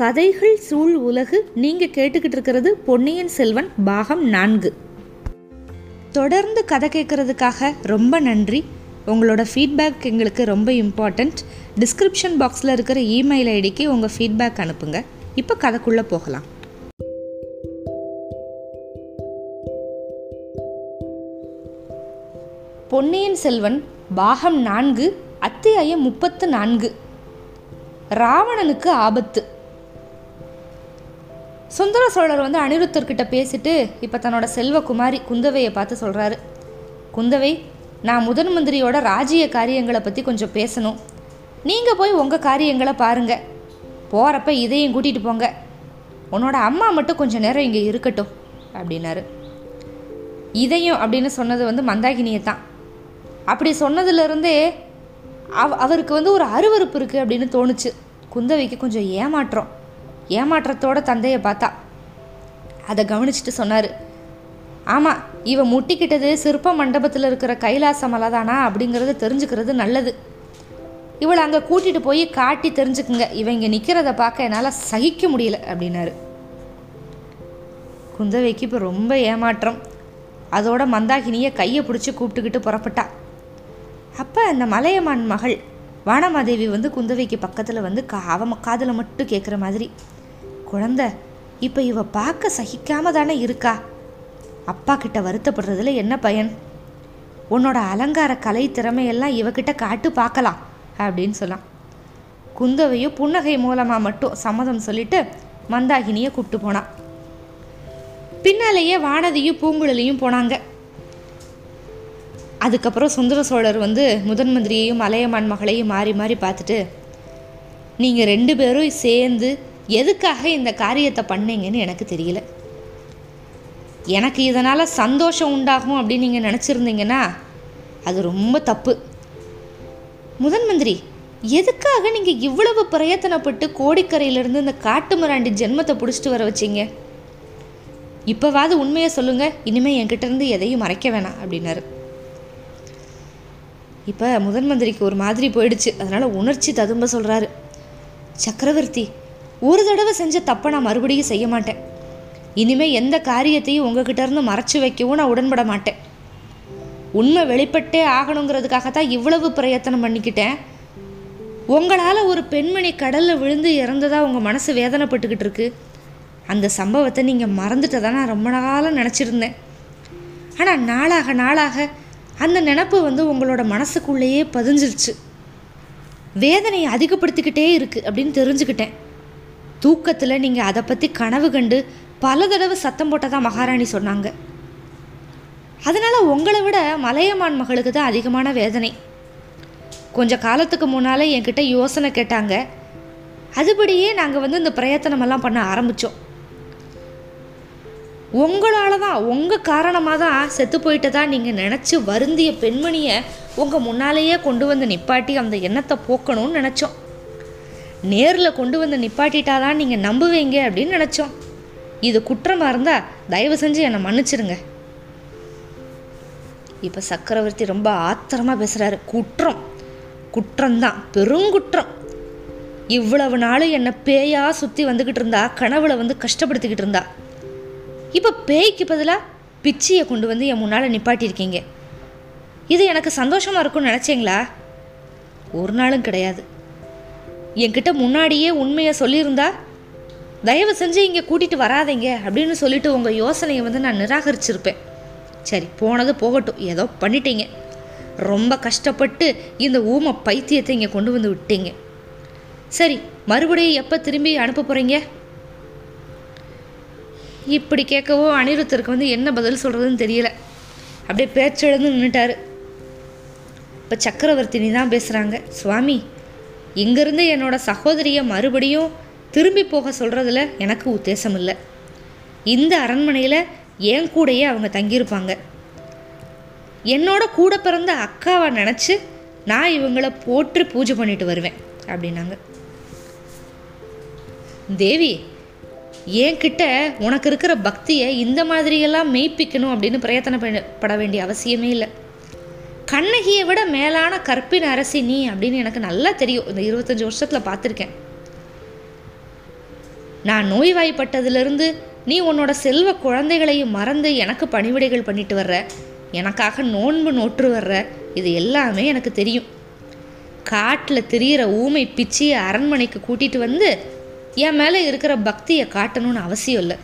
கதைகள் சூழ் உலகு. நீங்க கேட்டுக்கிட்டு இருக்கிறது பொன்னியின் செல்வன் பாகம் 4. தொடர்ந்து கதை கேட்கறதுக்காக ரொம்ப நன்றி. உங்களோட ஃபீட்பேக் எங்களுக்கு ரொம்ப இம்பார்ட்டண்ட். டிஸ்கிரிப்ஷன் பாக்ஸில் இருக்கிற இமெயில் ஐடிக்கு உங்கள் ஃபீட்பேக் அனுப்புங்க. இப்போ கதைக்குள்ளே போகலாம். பொன்னியின் செல்வன் பாகம் 4, அத்தியாயம் 34, ராவணனுக்கு ஆபத்து. சுந்தர சோழர் அனிருத்தர்கிட்ட பேசிட்டு இப்போ தன்னோட செல்வகுமாரி குந்தவையை பார்த்து சொல்கிறாரு, குந்தவை, நான் முதன் மந்திரியோட ராஜ்ய காரியங்களை பற்றி கொஞ்சம் பேசணும். நீங்கள் போய் உங்கள் காரியங்களை பாருங்கள். போகிறப்ப இதையும் கூட்டிகிட்டு போங்க. உன்னோட அம்மா மட்டும் கொஞ்சம் நேரம் இங்கே இருக்கட்டும் அப்படின்னாரு. இதையும் அப்படின்னு சொன்னது மந்தாகினியை தான். அப்படி சொன்னதுலேருந்தே அவருக்கு ஒரு அருவருப்பு இருக்குது அப்படின்னு தோணுச்சு. குந்தவைக்கு கொஞ்சம் ஏமாற்றத்தோட தந்தையை பார்த்தா. அதை கவனிச்சுட்டு சொன்னார், ஆமாம், இவன் முட்டிக்கிட்டது சிற்ப மண்டபத்தில் இருக்கிற கைலாச மலை தானா அப்படிங்கிறத தெரிஞ்சுக்கிறது நல்லது. இவளை அங்கே கூட்டிகிட்டு போய் காட்டி தெரிஞ்சுக்குங்க. இவன் இங்கே நிற்கிறத பார்க்க என்னால் சகிக்க முடியல அப்படின்னாரு. குந்தவைக்கு இப்போ ரொம்ப ஏமாற்றம். அதோட மந்தாகினியை கையை பிடிச்சி கூப்பிட்டுக்கிட்டு புறப்பட்டா. அப்போ அந்த மலையமான் மகள் வாணமதேவி குந்தவைக்கு பக்கத்தில் அவன் காதில் மட்டும் கேட்குற மாதிரி, குழந்த, இப்போ இவ பார்க்க சகிக்காம தானே இருக்கா. அப்பா கிட்ட வருத்தப்படுறதுல என்ன பயன்? உன்னோட அலங்கார கலை திறமையெல்லாம் இவகிட்ட காட்டு பார்க்கலாம் அப்படின்னு சொன்னான். குந்தவையோ புன்னகை மூலமாக மட்டும் சம்மதம் சொல்லிட்டு மந்தாகினியை கூப்பிட்டு போனான். பின்னாலேயே வானதியும் பூங்குழலியும் போனாங்க. அதுக்கப்புறம் சுந்தர சோழர் முதன் மந்திரியையும் மலையமான் மகளையும் மாறி மாறி பார்த்துட்டு, நீங்கள் ரெண்டு பேரும் சேர்ந்து எதுக்காக இந்த காரியத்தை பண்ணீங்கன்னு எனக்கு தெரியல. எனக்கு இதனால் சந்தோஷம் உண்டாகும் அப்படின்னு நீங்கள் நினச்சிருந்தீங்கன்னா அது ரொம்ப தப்பு. முதன் மந்திரி, எதுக்காக நீங்கள் இவ்வளவு பிரயத்தனப்பட்டு கோடிக்கரையிலேருந்து இந்த காட்டுமிராண்டி ஜென்மத்தை பிடிச்சிட்டு வர வச்சிங்க? இப்போவாது உண்மையை சொல்லுங்கள். இனிமேல் என்கிட்டேருந்து எதையும் மறைக்க வேணாம் அப்படின்னாரு. இப்போ முதன் மந்திரிக்கு ஒரு மாதிரி போயிடுச்சு. அதனால் உணர்ச்சி ததும்ப சொல்கிறாரு, சக்கரவர்த்தி, ஒரு தடவை செஞ்ச தப்பை நான் மறுபடியும் செய்ய மாட்டேன். இனிமேல் எந்த காரியத்தையும் உங்ககிட்டேருந்து மறைச்சி வைக்கவும் நான் உடன்பட மாட்டேன். உண்மை வெளிப்பட்டே ஆகணுங்கிறதுக்காகத்தான் இவ்வளவு பிரயத்தனம் பண்ணிக்கிட்டேன். உங்களால் ஒரு பெண்மணி கடலில் விழுந்து இறந்ததாக உங்கள் மனசு வேதனைப்பட்டுக்கிட்டு இருக்கு. அந்த சம்பவத்தை நீங்கள் மறந்துட்டதான் நான் ரொம்ப நாளாக நினச்சிருந்தேன். ஆனால் நாளாக அந்த நினப்பு உங்களோட மனசுக்குள்ளேயே பதிஞ்சிருச்சு. வேதனையை அதிகப்படுத்திக்கிட்டே இருக்குது அப்படின்னு தெரிஞ்சுக்கிட்டேன். தூக்கத்தில் நீங்கள் அதை பற்றி கனவு கண்டு பல தடவை சத்தம் போட்டதாக மகாராணி சொன்னாங்க. அதனால் உங்களை விட மலையமான் மகளுக்கு தான் அதிகமான வேதனை. கொஞ்சம் காலத்துக்கு முன்னால் என்கிட்ட யோசனை கேட்டாங்க. அதுபடியே நாங்கள் இந்த பிரயத்தனமெல்லாம் பண்ண ஆரம்பித்தோம். உங்களால் தான், உங்கள் காரணமாக தான் செத்து போயிட்டதா நீங்கள் நினச்சி வருந்திய பெண்மணியை உங்கள் முன்னாலேயே கொண்டு வந்து நிப்பாட்டி அந்த எண்ணத்தை போக்கணும்னு நினச்சோம். நேரில் கொண்டு வந்து நிப்பாட்டிட்டாதான் நீங்கள் நம்புவீங்க அப்படின்னு நினச்சோம். இது குற்றமாக இருந்தால் தயவு செஞ்சு என்னை மன்னிச்சிடுங்க. இப்போ சக்கரவர்த்தி ரொம்ப ஆத்திரமாக பேசுகிறாரு, குற்றம்தான், பெருங்குற்றம். இவ்வளவு நாளும் என்னை பேயாக சுற்றி வந்துக்கிட்டு இருந்தா, கனவுல கஷ்டப்படுத்திக்கிட்டு இருந்தா. இப்போ பேய்க்கு பதிலாக பிச்சியை கொண்டு என் முன்னால் நிப்பாட்டியிருக்கீங்க. இது எனக்கு சந்தோஷமாக இருக்கும்னு நினச்சிங்களா? ஒரு நாளும் கிடையாது. என்கிட்ட முன்னாடியே உண்மையை சொல்லியிருந்தா தயவு செஞ்சு இங்கே கூட்டிகிட்டு வராதீங்க அப்படின்னு சொல்லிட்டு உங்கள் யோசனையை நான் நிராகரிச்சிருப்பேன். சரி, போனது போகட்டும், ஏதோ பண்ணிட்டீங்க. ரொம்ப கஷ்டப்பட்டு இந்த ஊமை பைத்தியத்தை இங்கே கொண்டு விட்டீங்க. சரி, மறுபடியும் எப்போ திரும்பி அனுப்ப போகிறீங்க? இப்படி கேட்கவோ அனிருத்தருக்கு என்ன பதில் சொல்கிறதுன்னு தெரியல. அப்படியே பேச்செழுந்து நின்றுட்டார். இப்போ சக்கரவர்த்தினி தான் பேசுகிறாங்க, சுவாமி, இங்கேருந்து என்னோடய சகோதரியை மறுபடியும் திரும்பி போக சொல்கிறதுல எனக்கு உத்தேசம் இல்லை. இந்த அரண்மனையில் என் கூடையே அவங்க தங்கியிருப்பாங்க. என்னோட கூட பிறந்த அக்காவை நினச்சி நான் இவங்களை போற்றி பூஜை பண்ணிட்டு வருவேன் அப்படின்னாங்க. தேவி, என்கிட்ட உனக்கு இருக்கிற பக்தியை இந்த மாதிரியெல்லாம் மெய்ப்பிக்கணும் அப்படின்னு பிரயத்தனப்பட வேண்டிய அவசியமே இல்லை. கண்ணகியை விட மேலான கற்பின் அரசி நீ அப்படின்னு எனக்கு நல்லா தெரியும். இந்த 25 வருஷத்தில் பார்த்துருக்கேன். நான் நோய்வாய்ப்பட்டதிலிருந்து நீ உன்னோட செல்வ குழந்தைகளையும் மறந்து எனக்கு பணிவிடைகள் பண்ணிட்டு வர்ற, எனக்காக நோன்பு நோற்று வர்ற, இது எல்லாமே எனக்கு தெரியும். காட்டில் திரியிற ஊமை பிச்சியை அரண்மனைக்கு கூட்டிகிட்டு வந்து என் மேலே இருக்கிற பக்தியை காட்டணும்னு அவசியம் இல்லை.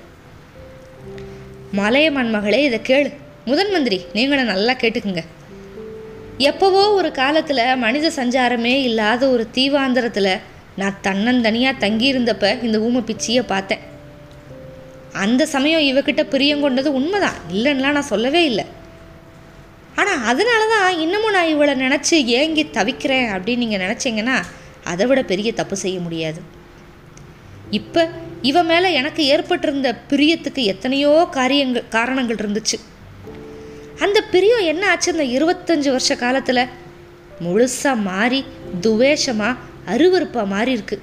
மலைய மண்மகளே, இதை கேளு. முதன் மந்திரி, நீங்களும் நல்லா கேட்டுக்குங்க. எப்போவோ ஒரு காலத்தில் மனித சஞ்சாரமே இல்லாத ஒரு தீவாந்திரத்தில் நான் தன்னந்தனியாக தங்கியிருந்தப்ப இந்த ஊமை பிச்சியை பார்த்தேன். அந்த சமயம் இவகிட்ட பிரியம் கொண்டது உண்மைதான், இல்லைன்னெலாம் நான் சொல்லவே இல்லை. ஆனால் அதனால தான் இன்னமும் நான் இவளை நினச்சி ஏங்கி தவிக்கிறேன் அப்படின்னு நீங்கள் நினச்சிங்கன்னா அதை விட பெரிய தப்பு செய்ய முடியாது. இப்போ இவன் மேலே எனக்கு ஏற்பட்டிருந்த பிரியத்துக்கு எத்தனையோ காரணங்கள் இருந்துச்சு. அந்த பிரியம் என்ன ஆச்சு இந்த 25 வருஷ காலத்தில்? முழுசாக மாறி துவேஷமாக அருவருப்பாக மாறி இருக்கு.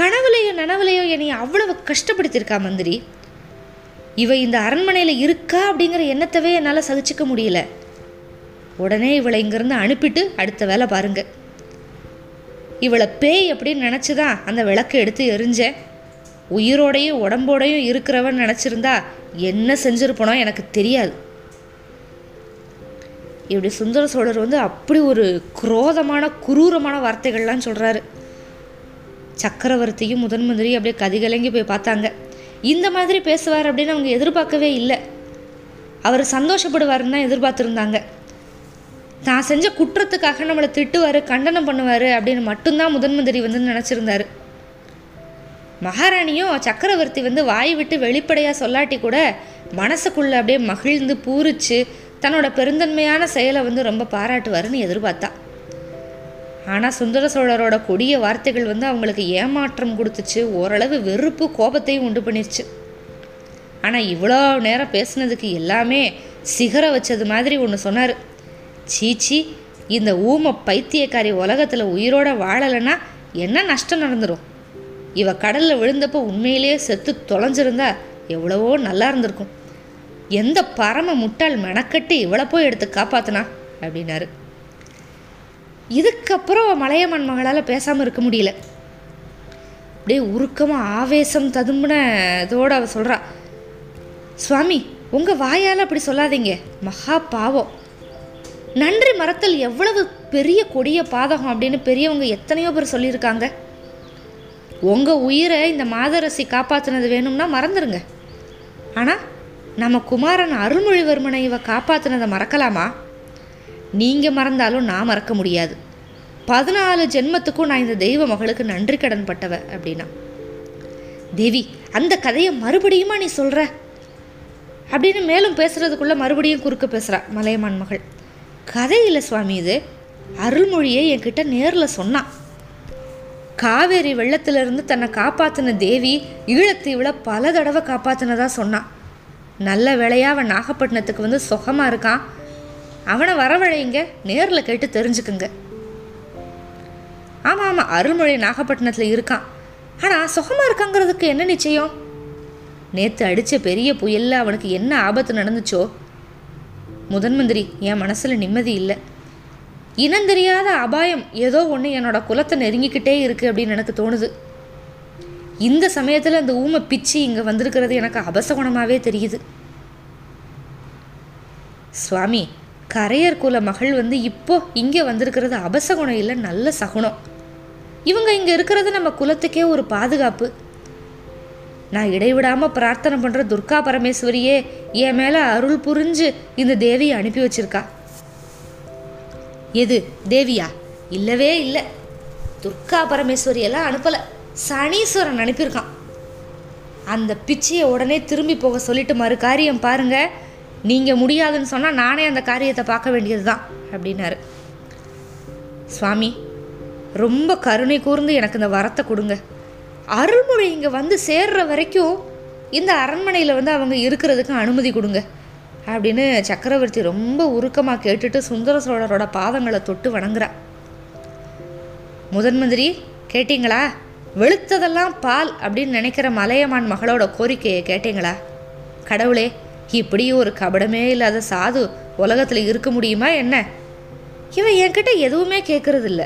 கனவுலையோ நனவுலையோ என்னை அவ்வளவு கஷ்டப்படுத்தியிருக்கா மந்திரி. இவ இந்த அரண்மனையில் இருக்கா அப்படிங்கிற எண்ணத்தவே என்னால் சகிச்சிக்க முடியல. உடனே இவளை இங்கேருந்து அனுப்பிட்டு அடுத்த வேலை பாருங்க. இவளை பேய் அப்படின்னு நினச்சிதான் அந்த விளக்கை எடுத்து எரிஞ்சேன். உயிரோடையும் உடம்போடையும் இருக்கிறவன் நினச்சிருந்தா என்ன செஞ்சுருப்பனோ எனக்கு தெரியாது. இப்படி சுந்தர சோழர் அப்படி ஒரு குரோதமான குரூரமான வார்த்தைகள்லாம் சொல்கிறாரு. சக்கரவர்த்தியும் முதன் மந்திரி அப்படியே கதிகலங்கி போய் பார்த்தாங்க. இந்த மாதிரி பேசுவார் அப்படின்னு அவங்க எதிர்பார்க்கவே இல்லை. அவர் சந்தோஷப்படுவாருன்னு தான் எதிர்பார்த்துருந்தாங்க. தான் செஞ்ச குற்றத்துக்காக நம்மளை திட்டுவார், கண்டனம் பண்ணுவார் அப்படின்னு மட்டும்தான் முதன் மந்திரி நினச்சிருந்தார். மகாராணியும் சக்கரவர்த்தி வாய் விட்டு வெளிப்படையாக சொல்லாட்டி கூட மனசுக்குள்ளே அப்படியே மகிழ்ந்து பூரிச்சு தன்னோட பெருந்தன்மையான செயலை ரொம்ப பாராட்டுவாருன்னு எதிர்பார்த்தா. ஆனால் சுந்தர சோழரோட கொடிய வார்த்தைகள் அவங்களுக்கு ஏமாற்றம் கொடுத்துச்சு, ஓரளவு வெறுப்பு கோபத்தையும் உண்டு பண்ணிருச்சு. ஆனால் இவ்வளோ நேரம் பேசுனதுக்கு எல்லாமே சிகர வச்சது மாதிரி ஒன்று சொன்னார். சீச்சி, இந்த ஊமை பைத்தியக்காரி உலகத்தில் உயிரோட வாழலைன்னா என்ன நஷ்டம் நடந்துடும். இவ கடலில் விழுந்தப்போ உண்மையிலேயே செத்து தொலைஞ்சிருந்தா எவ்வளவோ நல்லா இருந்திருக்கும். எந்த பரம முட்டால் மெனக்கட்டு இவ்வளோ போய் எடுத்து காப்பாத்தினா அப்படின்னாரு. இதுக்கப்புறம் மலைய மண்மகளால் பேசாமல் இருக்க முடியல. அப்படியே உருக்கமாக ஆவேசம் ததும்பின இதோடு அவ சொல்கிறா, சுவாமி, உங்கள் வாயால் அப்படி சொல்லாதீங்க, மகா பாவம். நன்றி மரத்தில் எவ்வளவு பெரிய கொடிய பாதகம் அப்படின்னு பெரியவங்க எத்தனையோ பேர் சொல்லியிருக்காங்க. உங்கள் உயிரை இந்த மாதரசி காப்பாற்றினது வேணும்னா மறந்துடுங்க. ஆனால் நம்ம குமாரன் அருள்மொழிவர்மனை இவ காப்பாற்றினதை மறக்கலாமா? நீங்கள் மறந்தாலும் நான் மறக்க முடியாது. 14 ஜென்மத்துக்கும் நான் இந்த தெய்வ மகளுக்கு நன்றி கடன் பட்டவ அப்படின்னா. தேவி, அந்த கதையை மறுபடியுமா நீ சொல்கிற அப்படின்னு மேலும் பேசுகிறதுக்குள்ளே மறுபடியும் குறுக்க பேசுகிறா மலையமான் மகள். கதையில் சுவாமி, இது அருள்மொழியை என்கிட்ட நேரில் சொன்னான். காவேரி வெள்ளத்திலிருந்து தன்னை காப்பாற்றின தேவி ஈழத்தீவில் பல தடவை காப்பாற்றினதாக சொன்னான். நல்ல வேளையாக அவன் நாகப்பட்டினத்துக்கு சுகமாக இருக்கான். அவனை வரவழைங்க, நேரில் கேட்டு தெரிஞ்சுக்குங்க. ஆமாம் ஆமாம், அருள்மொழி நாகப்பட்டினத்தில் இருக்கான். ஆனால் சுகமாக இருக்காங்கிறதுக்கு என்ன நிச்சயம்? நேற்று அடித்த பெரிய புயலில் அவனுக்கு என்ன ஆபத்து நடந்துச்சோ? முதன் மந்திரி, என் மனசில் நிம்மதி இல்லை. இனந்தெரியாத அபாயம் ஏதோ ஒன்று என்னோட குலத்தை நெருங்கிக்கிட்டே இருக்குது அப்படின்னு எனக்கு தோணுது. இந்த சமயத்தில் அந்த ஊமை பிச்சு இங்கே வந்திருக்கிறது எனக்கு அபசகுணமாகவே தெரியுது. சுவாமி, கரையர் குல மகள் இப்போ இங்கே வந்திருக்கிறது அபசகுணம் இல்லை, நல்ல சகுனம். இவங்க இங்கே இருக்கிறது நம்ம குலத்துக்கே ஒரு பாதுகாப்பு. நான் இடைவிடாமல் பிரார்த்தனை பண்ணுற துர்கா பரமேஸ்வரியே என் மேலே அருள் புரிஞ்சு இந்த தேவியை அனுப்பி வச்சிருக்கா. எது தேவியா? இல்லவே இல்லை, துர்கா பரமேஸ்வரியெல்லாம் அனுப்பலை, சனீஸ்வரன் அனுப்பியிருக்கான். அந்த பிச்சையை உடனே திரும்பி போக சொல்லிட்டு மறு காரியம் பாருங்கள், நீங்கள் முடியாதுன்னு சொன்னால் நானே அந்த காரியத்தை பார்க்க வேண்டியது தான் அப்படின்னாரு. சுவாமி, ரொம்ப கருணை கூர்ந்து எனக்கு இந்த வரத்தை கொடுங்க. அருள்மொழி இங்கே சேர்ற வரைக்கும் இந்த அரண்மனையில் அவங்க இருக்கிறதுக்கு அனுமதி கொடுங்க அப்படின்னு சக்கரவர்த்தி ரொம்ப உருக்கமாக கேட்டுட்டு சுந்தர சோழரோட பாதங்களை தொட்டு வணங்குறா. முதன் மந்திரி, கேட்டீங்களா? வெளுத்ததெல்லாம் பால் அப்படின்னு நினைக்கிற மலையமான் மகளோட கோரிக்கையை கேட்டீங்களா? கடவுளே, இப்படி ஒரு கபடமே இல்லாத சாது உலகத்தில் இருக்க முடியுமா என்ன? இவன் என்கிட்ட எதுவுமே கேட்கறதில்ல,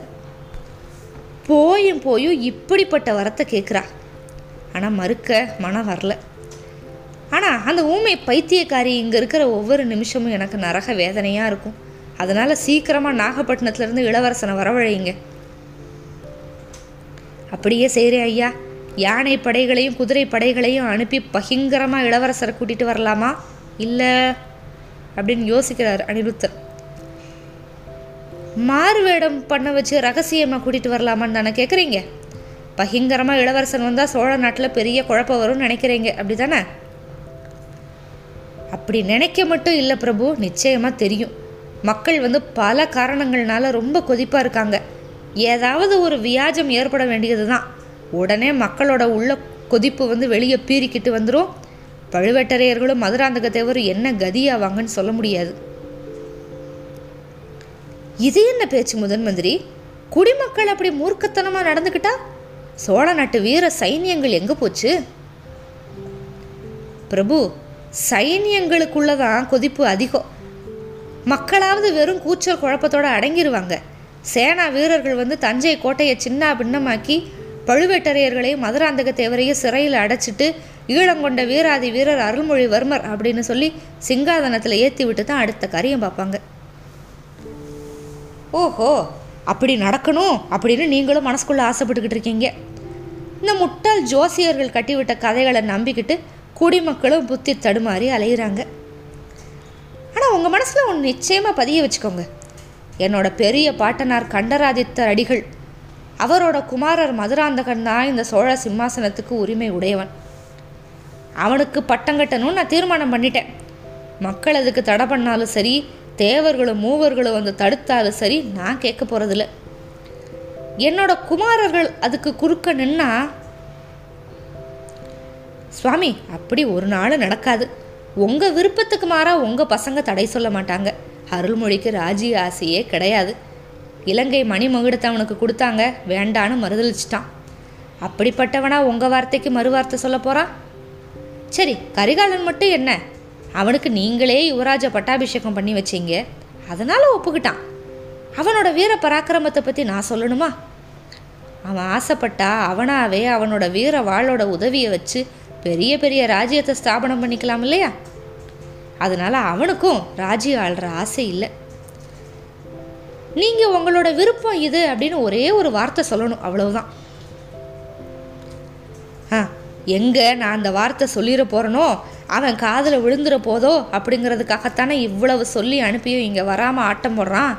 போயும் இப்படிப்பட்ட வரத்தை கேட்குறா. ஆனால் மறுக்க மனம் வரல. ஆனால் அந்த ஊமை பைத்தியக்காரி இங்கே இருக்கிற ஒவ்வொரு நிமிஷமும் எனக்கு நரக வேதனையாக இருக்கும். அதனால் சீக்கிரமாக நாகப்பட்டினத்துலேருந்து இளவரசனை வரவழையுங்க. அப்படியே செய்கிறேன் ஐயா. யானை படைகளையும் குதிரை படைகளையும் அனுப்பி பகிங்கரமாக இளவரசரை கூட்டிகிட்டு வரலாமா இல்லை அப்படின்னு யோசிக்கிறார் அனிருத்தர். மாறுவேடம் பண்ண வச்சு ரகசியமாக கூட்டிகிட்டு வரலாமான்னு தானே கேட்குறீங்க. பகிங்கரமாக இளவரசன் வந்தால் சோழ நாட்டில் பெரிய குழப்பம் வரும்னு நினைக்கிறீங்க அப்படி தானே? அப்படி நினைக்க மட்டும் இல்லை பிரபு, நிச்சயமாக தெரியும். மக்கள் பல காரணங்கள்னால ரொம்ப கொதிப்பாக இருக்காங்க. ஏதாவது ஒரு வியாஜம் ஏற்பட வேண்டியது தான். உடனே மக்களோட உள்ள கொதிப்பு வெளியே பீறிக்கிட்டு வந்துடும். பழுவேட்டரையர்களும் மதுராந்தக தேவரும் என்ன கதியாவாங்கன்னு சொல்ல முடியாது. இது என்ன பேச்சு முதன் மந்திரி? குடிமக்கள் அப்படி மூர்க்கத்தனமாக நடந்துக்கிட்டா சோழ நாட்டு வீர சைன்யங்கள் எங்கே போச்சு? பிரபு, சைன்யங்களுக்குள்ளதான் கொதிப்பு அதிகம். மக்களாவது வெறும் கூச்சல் குழப்பத்தோடு அடங்கிடுவாங்க. சேனா வீரர்கள் தஞ்சை கோட்டையை சின்ன பின்னமாக்கி பழுவேட்டரையர்களையும் மதுராந்தக தேவரையும் சிறையில் அடைச்சிட்டு ஈழங்கொண்ட வீராதி வீரர் அருள்மொழிவர்மர் அப்படின்னு சொல்லி சிங்காதனத்தில் ஏற்றி விட்டு தான் அடுத்த காரியம் பார்ப்பாங்க. ஓஹோ, அப்படி நடக்கணும் அப்படின்னு நீங்களும் மனசுக்குள்ளே ஆசைப்பட்டுக்கிட்டு இருக்கீங்க. இந்த முட்டாள் ஜோசியர்கள் கட்டிவிட்ட கதைகளை நம்பிக்கிட்டு குடிமக்களும் புத்தி தடுமாறி அலையிறாங்க. ஆனால் உங்கள் மனசில் ஒன்று நிச்சயமாக பதிய வச்சுக்கோங்க. என்னோட பெரிய பாட்டனார் கண்டராதித்தர் அடிகள், அவரோட குமாரர் மதுராந்தகன் தான் இந்த சோழ சிம்மாசனத்துக்கு உரிமை உடையவன். அவனுக்கு பட்டங்கட்டணும்னு நான் தீர்மானம் பண்ணிட்டேன். மக்கள் அதுக்கு தடை பண்ணாலும் சரி, தேவர்களும் மூவர்களும் தடுத்தாலும் சரி, நான் கேட்க போகிறதில்ல. என்னோட குமாரர்கள் அதுக்கு குறுக்க நின்னா சுவாமி அப்படி ஒரு நாள் நடக்காது. உங்கள் விருப்பத்துக்கு மாறாக உங்கள் பசங்க தடை சொல்ல மாட்டாங்க. அருள்மொழிக்கு ராஜி ஆசையே கிடையாது. இலங்கை மணிமகுடத்தை அவனுக்கு கொடுத்தாங்க, வேண்டான்னு மறுதளிச்சிட்டான். அப்படிப்பட்டவனா உங்கள் வார்த்தைக்கு மறுவார்த்தை சொல்ல போகிறான்? சரி, கரிகாலன் மட்டும் என்ன, அவனுக்கு நீங்களே யுவராஜ பட்டாபிஷேகம் பண்ணி வச்சிங்க, அதனால் ஒப்புக்கிட்டான். அவனோட வீர பராக்கிரமத்தை பற்றி நான் சொல்லணுமா? அவன் ஆசைப்பட்டா அவனாகவே அவனோட வீர வாளோட உதவியை வச்சு பெரிய பெரிய ராஜ்யத்தை ஸ்தாபனம் பண்ணிக்கலாம் இல்லையா? அதனால் அவனுக்கும் ராஜ்யம் ஆள்ற ஆசை இல்லை. நீங்கள் உங்களோட விருப்பம் இது அப்படின்னு ஒரே ஒரு வார்த்தை சொல்லணும், அவ்வளவுதான். எங்கே நான் அந்த வார்த்தை சொல்லிட போகிறனோ, அவன் காதில் விழுந்துட போதோ அப்படிங்கிறதுக்காகத்தானே இவ்வளவு சொல்லி அனுப்பியும் இங்கே வராமல் ஆட்டம் போடுறான்.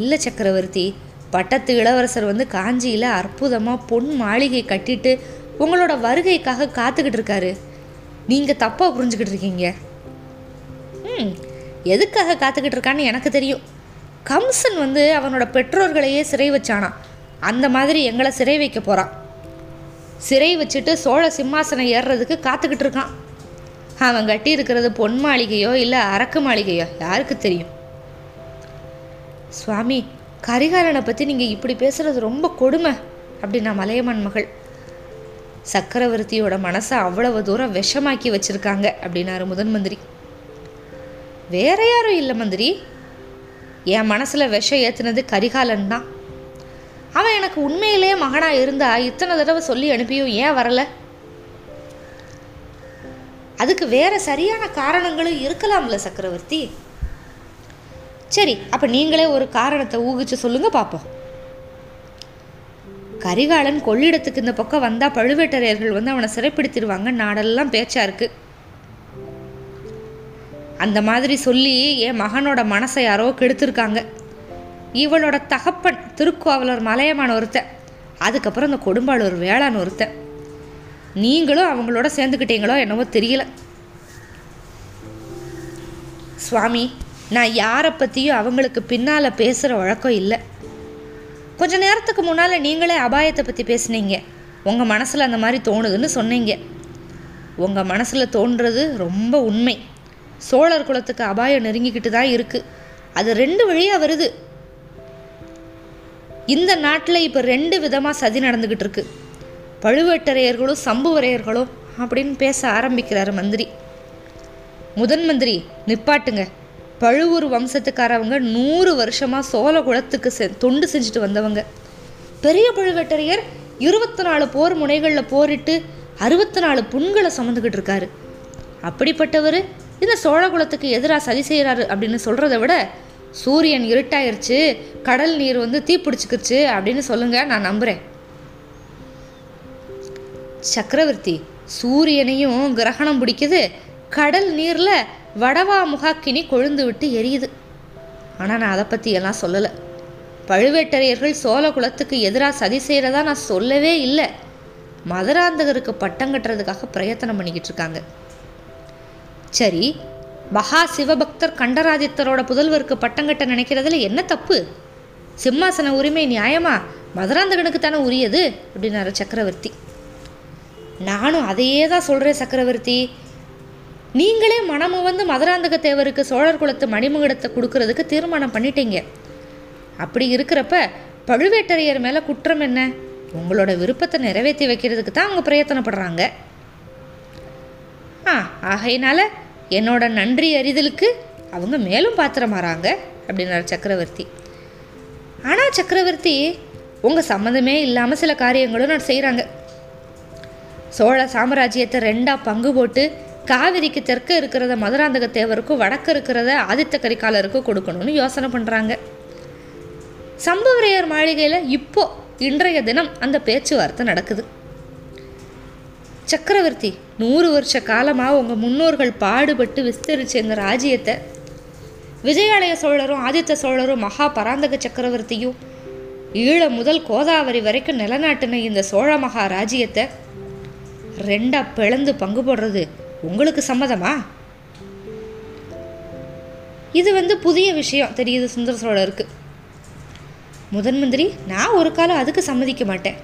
இல்லை சக்கரவர்த்தி, பட்டத்து இளவரசர் காஞ்சியில் அற்புதமாக பொன் மாளிகை கட்டிட்டு உங்களோட வருகைக்காக காத்துக்கிட்டு இருக்காரு. நீங்கள் தப்பாக புரிஞ்சுக்கிட்டு இருக்கீங்க. எதுக்காக காத்துக்கிட்டு இருக்கான்னு எனக்கு தெரியும். கம்சன் அவனோட பெற்றோர்களையே சிறை வச்சானான். அந்த மாதிரி எங்களை சிறை வைக்க போகிறான். சிறை வச்சுட்டு சோழ சிம்மாசனம் ஏறுறதுக்கு காத்துக்கிட்டு இருக்கான். அவன் கட்டி இருக்கிறது பொன் மாளிகையோ இல்லை அரக்கு மாளிகையோ யாருக்கு தெரியும்? சுவாமி, கரிகாலனை பற்றி நீங்கள் இப்படி பேசுகிறது ரொம்ப கொடுமை அப்படின்னா மலையமான் மகள். சக்கரவர்த்தியோட மனசை அவ்வளவு தூரம் விஷமாக்கி வச்சுருக்காங்க அப்படின்னாரு முதன் மந்திரி. வேற யாரும் இல்லை மந்திரி, என் மனசில் விஷம் ஏற்றுனது கரிகாலன் தான். அவன் எனக்கு உண்மையிலே மகனாக இருந்தா இத்தனை தடவை சொல்லி அனுப்பியும் ஏன் வரலை? அதுக்கு வேற சரியான காரணங்களும் இருக்கலாம்ல சக்கரவர்த்தி. சரி, அப்போ நீங்களே ஒரு காரணத்தை ஊகிச்சு சொல்லுங்க பார்ப்போம். கரிகாலன் கொள்ளிடத்துக்கு இந்த பக்கம் வந்தால் பழுவேட்டரையர்கள் அவனை சிறைப்பிடித்திருவாங்க, நாடெல்லாம் பேச்சா இருக்கு. அந்த மாதிரி சொல்லி என் மகனோட மனசை யாரோ கெடுத்திருக்காங்க. இவளோட தகப்பன் திருக்குவளர் மலையமான ஒருத்தன், அதுக்கப்புறம் இந்த கொடும்பால் ஒரு வேளாண் ஒருத்தன். நீங்களும் அவங்களோட சேர்ந்துக்கிட்டீங்களோ என்னவோ தெரியல. சுவாமி, நான் யாரை பற்றியும் அவங்களுக்கு பின்னால் பேசுகிற வழக்கம் இல்லை. கொஞ்ச நேரத்துக்கு முன்னால் நீங்களே அபாயத்தை பற்றி பேசுனீங்க. உங்கள் மனசில் அந்த மாதிரி தோணுதுன்னு சொன்னீங்க. உங்கள் மனசில் தோன்றது ரொம்ப உண்மை. சோழர் குலத்துக்கு அபாயம் நெருங்கிக்கிட்டு தான் இருக்குது. அது ரெண்டு வழியாக வருது. இந்த நாட்டில் இப்போ ரெண்டு விதமாக சதி நடந்துக்கிட்டு இருக்கு. பழுவேட்டரையர்களும் சம்புவரையர்களும் அப்படின்னு பேச ஆரம்பிக்கிறாரு மந்திரி. முதன் மந்திரி நிப்பாட்டுங்க. பழுவூர் வம்சத்துக்காரவங்க 100 வருஷமாக சோழ குலத்துக்கு தொண்டு செஞ்சுட்டு வந்தவங்க. பெரிய பழுவேட்டரையர் 24 போர் முனைகளில் போரிட்டு 64 புண்களை சுமந்துக்கிட்டு இருக்காரு. அப்படிப்பட்டவர் இந்த சோழ குலத்துக்கு எதிராக சதி செய்கிறாரு அப்படின்னு சொல்கிறத விட, சூரியன் இருட்டாயிருச்சு, கடல் நீர் வந்து தீப்பிடிச்சுக்கிருச்சு அப்படின்னு சொல்லுங்க, நான் நம்புகிறேன். சக்கரவர்த்தி, சூரியனையும் கிரகணம் பிடிக்குது, கடல் நீரில் வடவா முகாக்கினி கொழுந்து விட்டு எரியுது. ஆனால் நான் அதை பற்றி எல்லாம் சொல்லலை. பழுவேட்டரையர்கள் சோழ குலத்துக்கு எதிராக சதி செய்கிறதா நான் சொல்லவே இல்லை. மதுராந்தகருக்கு பட்டம் கட்டுறதுக்காக பிரயத்தனம் பண்ணிக்கிட்டு இருக்காங்க. சரி, மகா சிவபக்தர் கண்டராதித்தரோட புதல்வருக்கு பட்டம் கட்ட நினைக்கிறதுல என்ன தப்பு? சிம்மாசன உரிமை நியாயமா மதுராந்தகனுக்கு தானே உரியது அப்படின்னாரு சக்கரவர்த்தி. நானும் அதையே தான் சொல்கிறேன் சக்கரவர்த்தி. நீங்களே மனமும் வந்து மதுராந்தக தேவருக்கு சோழர் குலத்து மணிமகுடத்தை கொடுக்கறதுக்கு தீர்மானம் பண்ணிட்டீங்க. அப்படி இருக்கிறப்ப பழுவேட்டரையர் மேலே குற்றம் என்ன? உங்களோட விருப்பத்தை நிறைவேற்றி வைக்கிறதுக்கு தான் அவங்க பிரயத்தனப்படுறாங்க. ஆகையினால என்னோட நன்றி அறிதலுக்கு அவங்க மேலும் பாத்திரமாறாங்க அப்படின்னாரு சக்கரவர்த்தி. ஆனால் சக்கரவர்த்தி, உங்கள் சம்மந்தமே இல்லாமல் சில காரியங்களும் நான் செய்கிறாங்க. சோழ சாம்ராஜ்யத்தை ரெண்டாக பங்கு போட்டு காவிரிக்கு தெற்க இருக்கிறத மதுராந்தக தேவருக்கும் வடக்கு இருக்கிறத ஆதித்த கரிகாலருக்கும் கொடுக்கணும்னு யோசனை பண்ணுறாங்க. சம்புவரையர் மாளிகையில் இப்போ இன்றைய தினம் அந்த பேச்சுவார்த்தை நடக்குது. சக்கரவர்த்தி, 100 வருஷ காலமாக உங்கள் முன்னோர்கள் பாடுபட்டு விஸ்தரிச்ச இந்த ராஜ்யத்தை விஜயாலய சோழரும் ஆதித்த சோழரும் மகா பராந்தக சக்கரவர்த்தியும் ஈழ முதல் கோதாவரி வரைக்கும் நிலநாட்டின இந்த சோழ மகா ராஜ்யத்தை ரெண்டா பிளந்து பங்கு போடுறது உங்களுக்கு சம்மதமா? இது வந்து புதிய விஷயம் தெரியுது சுந்தர சோழருக்கு. முதன் மந்திரி, நான் ஒரு காலம் அதுக்கு சம்மதிக்க மாட்டேன்.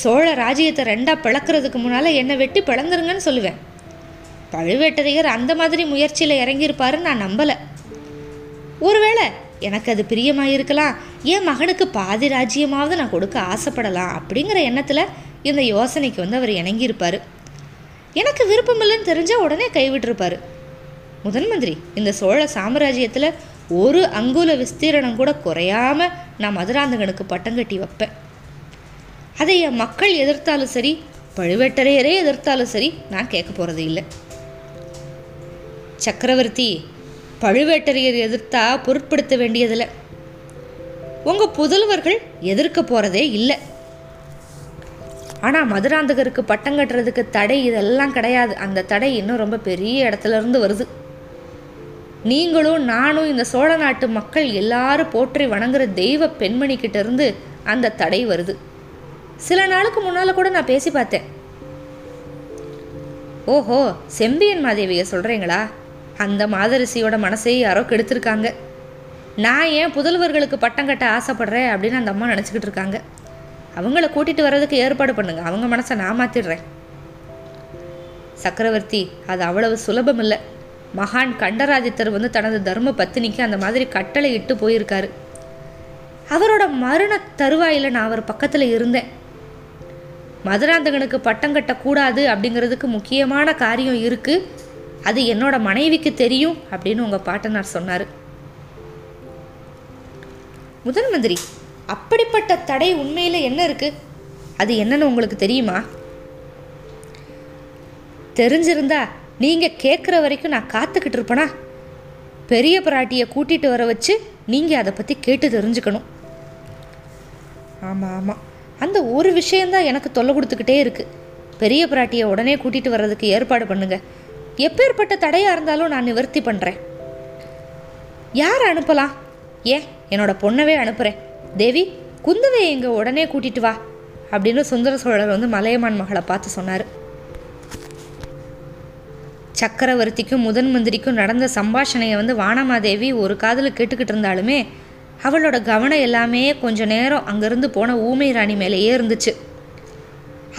சோழ ராஜ்யத்தை ரெண்டா பிளக்கிறதுக்கு முன்னால் என்னை வெட்டி பிளந்துருங்கன்னு சொல்லுவேன். பழுவேட்டரையர் அந்த மாதிரி முயற்சியில் இறங்கியிருப்பாருன்னு நான் நம்பலை. ஒருவேளை எனக்கு அது பிரியமாக இருக்கலாம், என் மகனுக்கு பாதி ராஜ்யமாவது நான் கொடுக்க ஆசைப்படலாம் அப்படிங்கிற எண்ணத்தில் இந்த யோசனைக்கு வந்து அவர் இணங்கியிருப்பார். எனக்கு விருப்பமில்லைன்னு தெரிஞ்சால் உடனே கைவிட்டிருப்பார். முதன் மந்திரி, இந்த சோழ சாம்ராஜ்யத்தில் ஒரு அங்குல விஸ்தீரணம் கூட குறையாமல் நான் மதுராந்தகனுக்கு பட்டம் கட்டி வைப்பேன். அதை என் மக்கள் எதிர்த்தாலும் சரி, பழுவேட்டரையரே எதிர்த்தாலும் சரி, நான் கேட்க போகிறது இல்லை. சக்கரவர்த்தி, பழுவேட்டரையர் எதிர்த்தா பொருட்படுத்த வேண்டியதில்லை. உங்கள் புதல்வர்கள் எதிர்க்க போகிறதே இல்லை. ஆனால் மதுராந்தகருக்கு பட்டம் கட்டுறதுக்கு தடை இதெல்லாம் கிடையாது. அந்த தடை இன்னும் ரொம்ப பெரிய இடத்துலேருந்து வருது. நீங்களும் நானும் இந்த சோழ நாட்டு மக்கள் எல்லாரும் போற்றி வணங்குற தெய்வ பெண்மணிக்கிட்டேருந்து அந்த தடை வருது. சில நாளுக்கு முன்னால் கூட நான் பேசி பார்த்தேன். ஓஹோ, செம்பியன் மாதேவியை சொல்கிறீங்களா? அந்த மாதரிசியோட மனசை யாரோ கெடுத்துருக்காங்க. நான் ஏன் புதல்வர்களுக்கு பட்டம் கட்ட ஆசைப்படுறேன் அப்படின்னு அந்த அம்மா நினச்சிக்கிட்டு இருக்காங்க. அவங்கள கூட்டிகிட்டு வர்றதுக்கு ஏற்பாடு பண்ணுங்க. அவங்க மனசை நான் மாற்றிடுறேன். சக்கரவர்த்தி, அது அவ்வளவு சுலபம் இல்லை. மகான் கண்டராதித்தர் வந்து தனது தர்ம பத்தினிக்கு அந்த மாதிரி கட்டளை இட்டு போயிருக்காரு. அவரோட மரண தருவாயில் நான் அவர் பக்கத்தில் இருந்தேன். மதுராந்தகனுக்கு பட்டம் கட்டக்கூடாது அப்படிங்கிறதுக்கு முக்கியமான காரியம் இருக்குது, அது என்னோட மனைவிக்கு தெரியும் அப்படின்னு உங்கள் பாட்டனார் சொன்னார். முதன் மந்திரி, அப்படிப்பட்ட தடை உண்மையில் என்ன இருக்குது? அது என்னன்னு உங்களுக்கு தெரியுமா? தெரிஞ்சிருந்தா நீங்கள் கேட்குற வரைக்கும் நான் காத்துக்கிட்டு இருப்பேனா? பெரிய பிராட்டியை கூட்டிகிட்டு வர வச்சு நீங்கள் அதை பற்றி கேட்டு தெரிஞ்சுக்கணும். ஆமாம் ஆமாம், அந்த ஒரு விஷயந்தான் எனக்கு தொல்லை கொடுத்துக்கிட்டே இருக்குது. பெரிய பிராட்டியை உடனே கூட்டிகிட்டு வர்றதுக்கு ஏற்பாடு பண்ணுங்கள். எப்பேற்பட்ட தடையாக இருந்தாலும் நான் நிவர்த்தி பண்ணுறேன். யார் அனுப்பலாம்? ஏன், என்னோட பொண்ணவே அனுப்புகிறேன். தேவி, குந்தவை எங்க உடனே கூட்டிட்டு வா அப்படின்னு சுந்தர சோழர் வந்து மலையமான் மகளை பார்த்து சொன்னார். சக்கரவர்த்திக்கும் முதன் மந்திரிக்கும் நடந்த சம்பாஷணையை வந்து வாணமதேவி ஒரு காதில் கேட்டுக்கிட்டு இருந்தாலுமே அவளோட கவனம் எல்லாமே கொஞ்ச நேரம் அங்கேருந்து போன ஊமை ராணி மேலேயே இருந்துச்சு.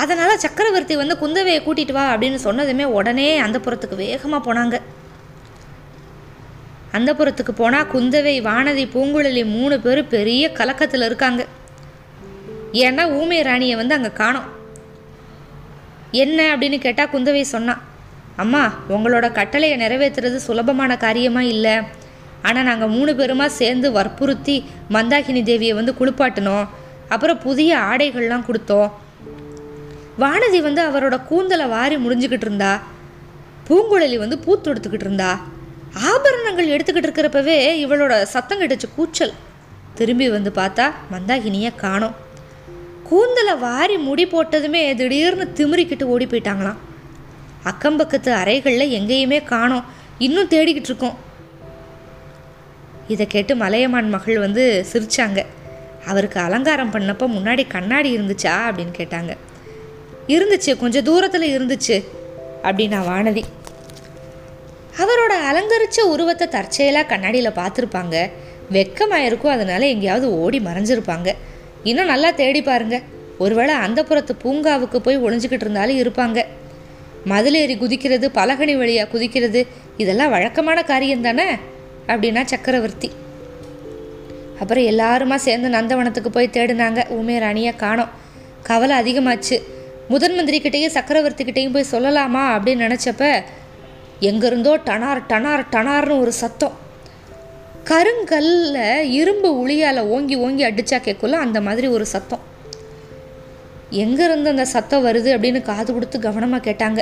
அதனால சக்கரவர்த்தி வந்து குந்தவையை கூட்டிட்டு வா அப்படின்னு சொன்னதுமே உடனே அந்த புறத்துக்கு வேகமாக போனாங்க. அந்த புறத்துக்கு போனால் குந்தவை, வானதி, பூங்குழலி 3 பேரும் பெரிய கலக்கத்தில் இருக்காங்க. ஏன்னா ஊமை ராணியை வந்து அங்கே காணோம். என்ன அப்படின்னு கேட்டால் குந்தவை சொன்னான், அம்மா உங்களோட கட்டளையை நிறைவேற்றுறது சுலபமான காரியமாக இல்லை. ஆனால் நாங்கள் 3 பேருமா சேர்ந்து வற்புறுத்தி மந்தாகினி தேவியை வந்து குளிப்பாட்டினோம். அப்புறம் புதிய ஆடைகள்லாம் கொடுத்தோம். வானதி வந்து அவரோட கூந்தலை வாரி முடிஞ்சுக்கிட்டு இருந்தா, பூங்குழலி வந்து பூத்தொடுத்துக்கிட்டு இருந்தா. ஆபரணங்கள் எடுத்துக்கிட்டு இருக்கிறப்பவே இவளோட சத்தம் கிடச்ச கூச்சல். திரும்பி வந்து பார்த்தா மந்தாகினியை காணோம். கூந்தலை வாரி முடி போட்டதுமே திடீர்னு திமிரிக்கிட்டு ஓடி போயிட்டாங்களாம். அக்கம்பக்கத்து அறைகளில் எங்கேயுமே காணோம், இன்னும் தேடிக்கிட்டு இருக்கோம். இதை கேட்டு மலையமான் மகள் வந்து சிரித்தாங்க. அவருக்கு அலங்காரம் பண்ணப்போ முன்னாடி கண்ணாடி இருந்துச்சா அப்படின்னு கேட்டாங்க. இருந்துச்சு, கொஞ்சம் தூரத்தில் இருந்துச்சு அப்படின்னா வானதி. அவரோட அலங்கரித்த உருவத்தை தற்செயலாக கண்ணாடியில் பார்த்துருப்பாங்க. வெக்கமாயிருக்கும், அதனால் எங்கேயாவது ஓடி மறைஞ்சிருப்பாங்க. இன்னும் நல்லா தேடி பாருங்க, ஒருவேளை அந்த புறத்து பூங்காவுக்கு போய் ஒளிஞ்சிக்கிட்டு இருந்தாலும் இருப்பாங்க. மதிலேறி குதிக்கிறது, பலகணி வழியாக குதிக்கிறது, இதெல்லாம் வழக்கமான காரியம் தானே அப்படின்னா சக்கரவர்த்தி. அப்புறம் எல்லாருமா சேர்ந்து நந்தவனத்துக்கு போய் தேடினாங்க. ஊமையராணியை காணோம். கவலை அதிகமாச்சு. முதன் மந்திரிக்கிட்டேயும் சக்கரவர்த்திக்கிட்டையும் போய் சொல்லலாமா அப்படின்னு நினச்சப்ப எங்கேருந்தோ டனார் டனார் டனார்னு ஒரு சத்தம். கருங்கல்ல இரும்பு உளியால் ஓங்கி ஓங்கி அடிச்சா கேட்குள்ள அந்த மாதிரி ஒரு சத்தம். எங்கேருந்து அந்த சத்தம் வருது அப்படின்னு காது கொடுத்து கவனமாக கேட்டாங்க.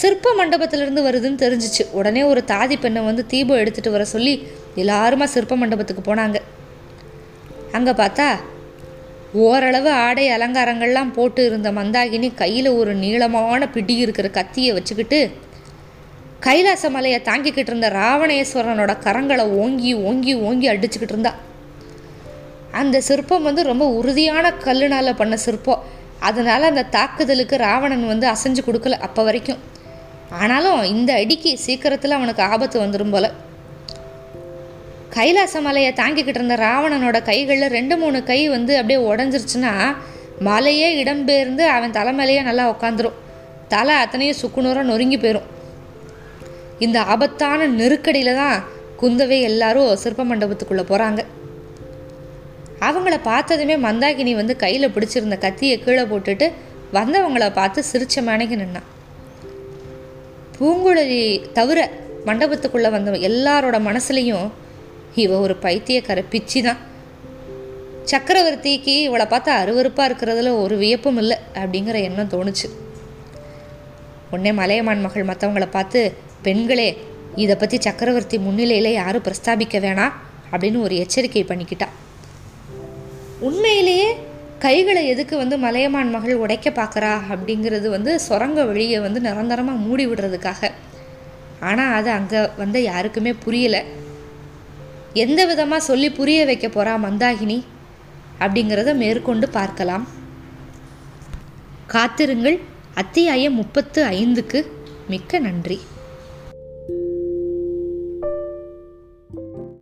சிற்ப மண்டபத்திலேருந்து வருதுன்னு தெரிஞ்சிச்சு. உடனே ஒரு தாதி பெண்ணை வந்து தீபம் எடுத்துகிட்டு வர சொல்லி எல்லாருமா சிற்ப மண்டபத்துக்கு போனாங்க. அங்கே பார்த்தா ஓரளவு ஆடை அலங்காரங்கள்லாம் போட்டு இருந்த மந்தாகினி கையில் ஒரு நீளமான பிடி இருக்கிற கத்தியை வச்சுக்கிட்டு கைலாச மலையை தாங்கிக்கிட்டு இருந்த ராவணேஸ்வரனோட கரங்களை ஓங்கி ஓங்கி ஓங்கி அடிச்சுக்கிட்டு இருந்தா. அந்த சிற்பம் வந்து ரொம்ப உறுதியான கல்லுனால் பண்ண சிற்பம். அதனால் அந்த தாக்குதலுக்கு ராவணன் வந்து அசைஞ்சு கொடுக்கல அப்போ வரைக்கும். ஆனாலும் இந்த அடிக்கு சீக்கிரத்தில் அவனுக்கு ஆபத்து வந்துடும் போல. கைலாச மலையை தாங்கிக்கிட்டு இருந்த ராவணனோட கைகளில் 2-3 கை வந்து அப்படியே உடஞ்சிருச்சுன்னா மலையே இடம்பெயர்ந்து அவன் தலைமையிலேயே நல்லா உட்காந்துரும். தலை அத்தனையும் சுக்குநூறாக நொறுங்கி போயிடும். இந்த ஆபத்தான நெருக்கடியில் தான் குந்தவை எல்லாரும் சிற்ப மண்டபத்துக்குள்ளே போகிறாங்க. அவங்கள பார்த்ததுமே மந்தாகினி வந்து கையில் பிடிச்சிருந்த கத்தியை கீழே போட்டுட்டு வந்தவங்கள பார்த்து சிரிச்ச மேனைக்கு நின்னான். பூங்குழலி தவிர மண்டபத்துக்குள்ளே வந்த எல்லாரோட மனசுலையும் இவ ஒரு பைத்தியக்கார பிச்சி தான். சக்கரவர்த்திக்கு இவளை பார்த்தா அருவருப்பாக இருக்கிறதுல ஒரு வியப்பும் இல்லை அப்படிங்கிற எண்ணம் தோணுச்சு. உடனே மலையமான் மகள் மற்றவங்கள பார்த்து, பெண்களே, இதை பற்றி சக்கரவர்த்தி முன்னிலையில் யாரும் பிரஸ்தாபிக்க வேணாம் அப்படின்னு ஒரு எச்சரிக்கை பண்ணிக்கிட்டா. உண்மையிலேயே கைகளை எதுக்கு வந்து மலையமான் மகள் உடைக்க பார்க்குறா அப்படிங்கிறது வந்து சுரங்க வழியை வந்து நிரந்தரமாக மூடி விடுறதுக்காக. ஆனால் அது அங்கே வந்து யாருக்குமே புரியலை. எந்த விதமாக சொல்லி புரிய வைக்க போகிறா மந்தாகினி அப்படிங்கிறத மேற்கொண்டு பார்க்கலாம். காத்திருங்கள். அத்தியாயம் 35க்கு மிக்க நன்றி.